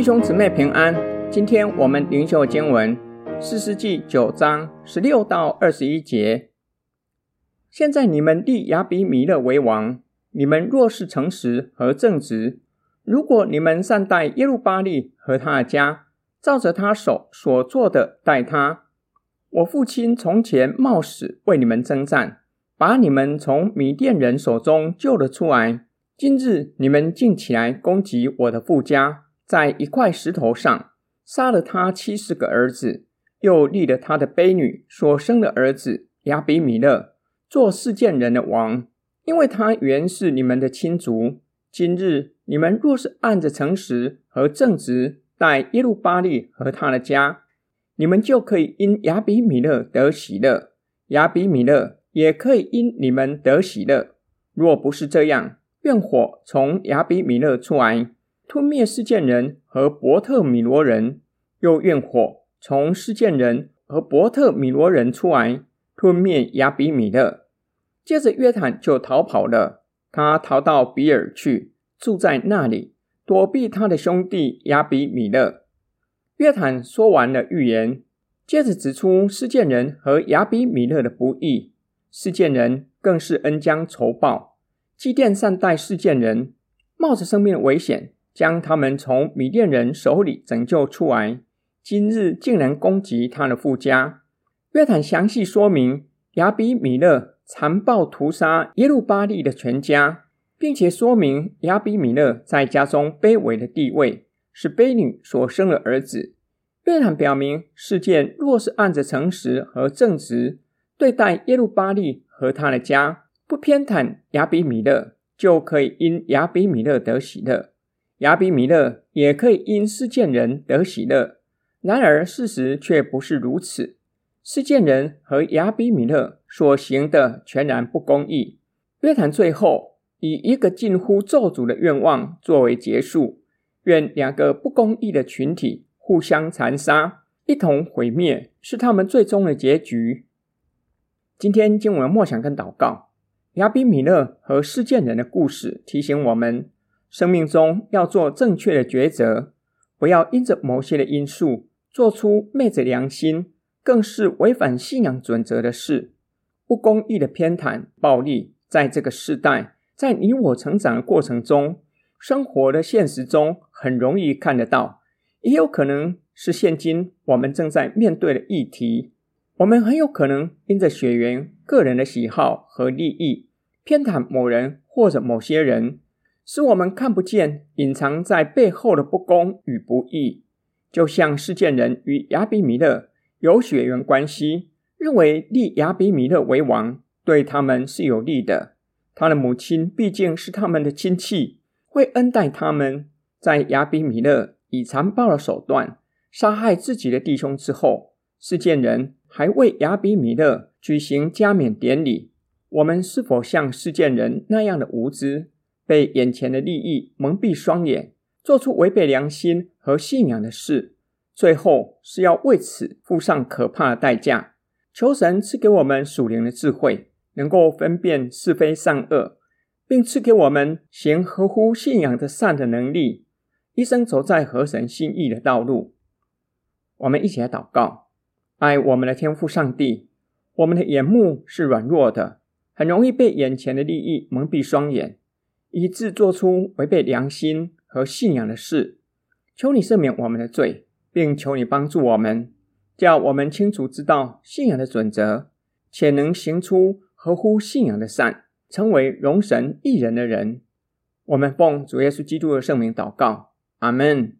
弟兄姊妹平安，今天我们灵修经文士师记9章16到21节。现在你们立亚比米勒为王，你们若是诚实和正直，如果你们善待耶路巴力和他的家，照着他手所做的待他，我父亲从前冒死为你们征战，把你们从米甸人手中救了出来，今日你们竟起来攻击我的父家，在一块石头上杀了他70个儿子，又立了他的婢女所生的儿子亚比米勒做示剑人的王，因为他原是你们的亲族。今日你们若是按着诚实和正直待耶路巴力和他的家，你们就可以因亚比米勒得喜乐，亚比米勒也可以因你们得喜乐。若不是这样，愿火从亚比米勒出来，吞灭示剑人和伯特米罗人，又愿火从示剑人和伯特米罗人出来，吞灭亚比米勒。接着约坦就逃跑了，他逃到比尔去，住在那里，躲避他的兄弟亚比米勒。约坦说完了预言，接着指出示剑人和亚比米勒的不义，示剑人更是恩将仇报，祭奠善待示剑人，冒着生命的危险将他们从米甸人手里拯救出来，今日竟然攻击他的父家。约坦详细说明亚比米勒残暴屠杀耶路巴力的全家，并且说明亚比米勒在家中卑微的地位，是婢女所生的儿子。约坦表明示剑若是按着诚实和正直对待耶路巴力和他的家，不偏袒亚比米勒，就可以因亚比米勒得喜乐，亚比米勒也可以因示剑人得喜乐。然而事实却不是如此，示剑人和亚比米勒所行的全然不公义。约坦最后以一个近乎咒诅的愿望作为结束，愿两个不公义的群体互相残杀，一同毁灭，是他们最终的结局。今天经文默想跟祷告，亚比米勒和示剑人的故事提醒我们，生命中要做正确的抉择，不要因着某些的因素做出昧着良心更是违反信仰准则的事。不公义的偏袒暴力，在这个世代，在你我成长的过程中，生活的现实中很容易看得到，也有可能是现今我们正在面对的议题。我们很有可能因着血缘、个人的喜好和利益，偏袒某人或者某些人，使我们看不见隐藏在背后的不公与不义。就像示剑人与亚比米勒有血缘关系，认为立亚比米勒为王对他们是有利的，他的母亲毕竟是他们的亲戚，会恩待他们。在亚比米勒以残暴的手段杀害自己的弟兄之后，示剑人还为亚比米勒举行加冕典礼。我们是否像示剑人那样的无知，被眼前的利益蒙蔽双眼，做出违背良心和信仰的事，最后是要为此付上可怕的代价。求神赐给我们属灵的智慧，能够分辨是非善恶，并赐给我们行合乎信仰的善的能力，一生走在合神心意的道路。我们一起来祷告。爱我们的天父上帝，我们的眼目是软弱的，很容易被眼前的利益蒙蔽双眼，以致做出违背良心和信仰的事。求你赦免我们的罪，并求你帮助我们，叫我们清楚知道信仰的准则，且能行出合乎信仰的善，成为荣神益人的人。我们奉主耶稣基督的圣名祷告，阿们。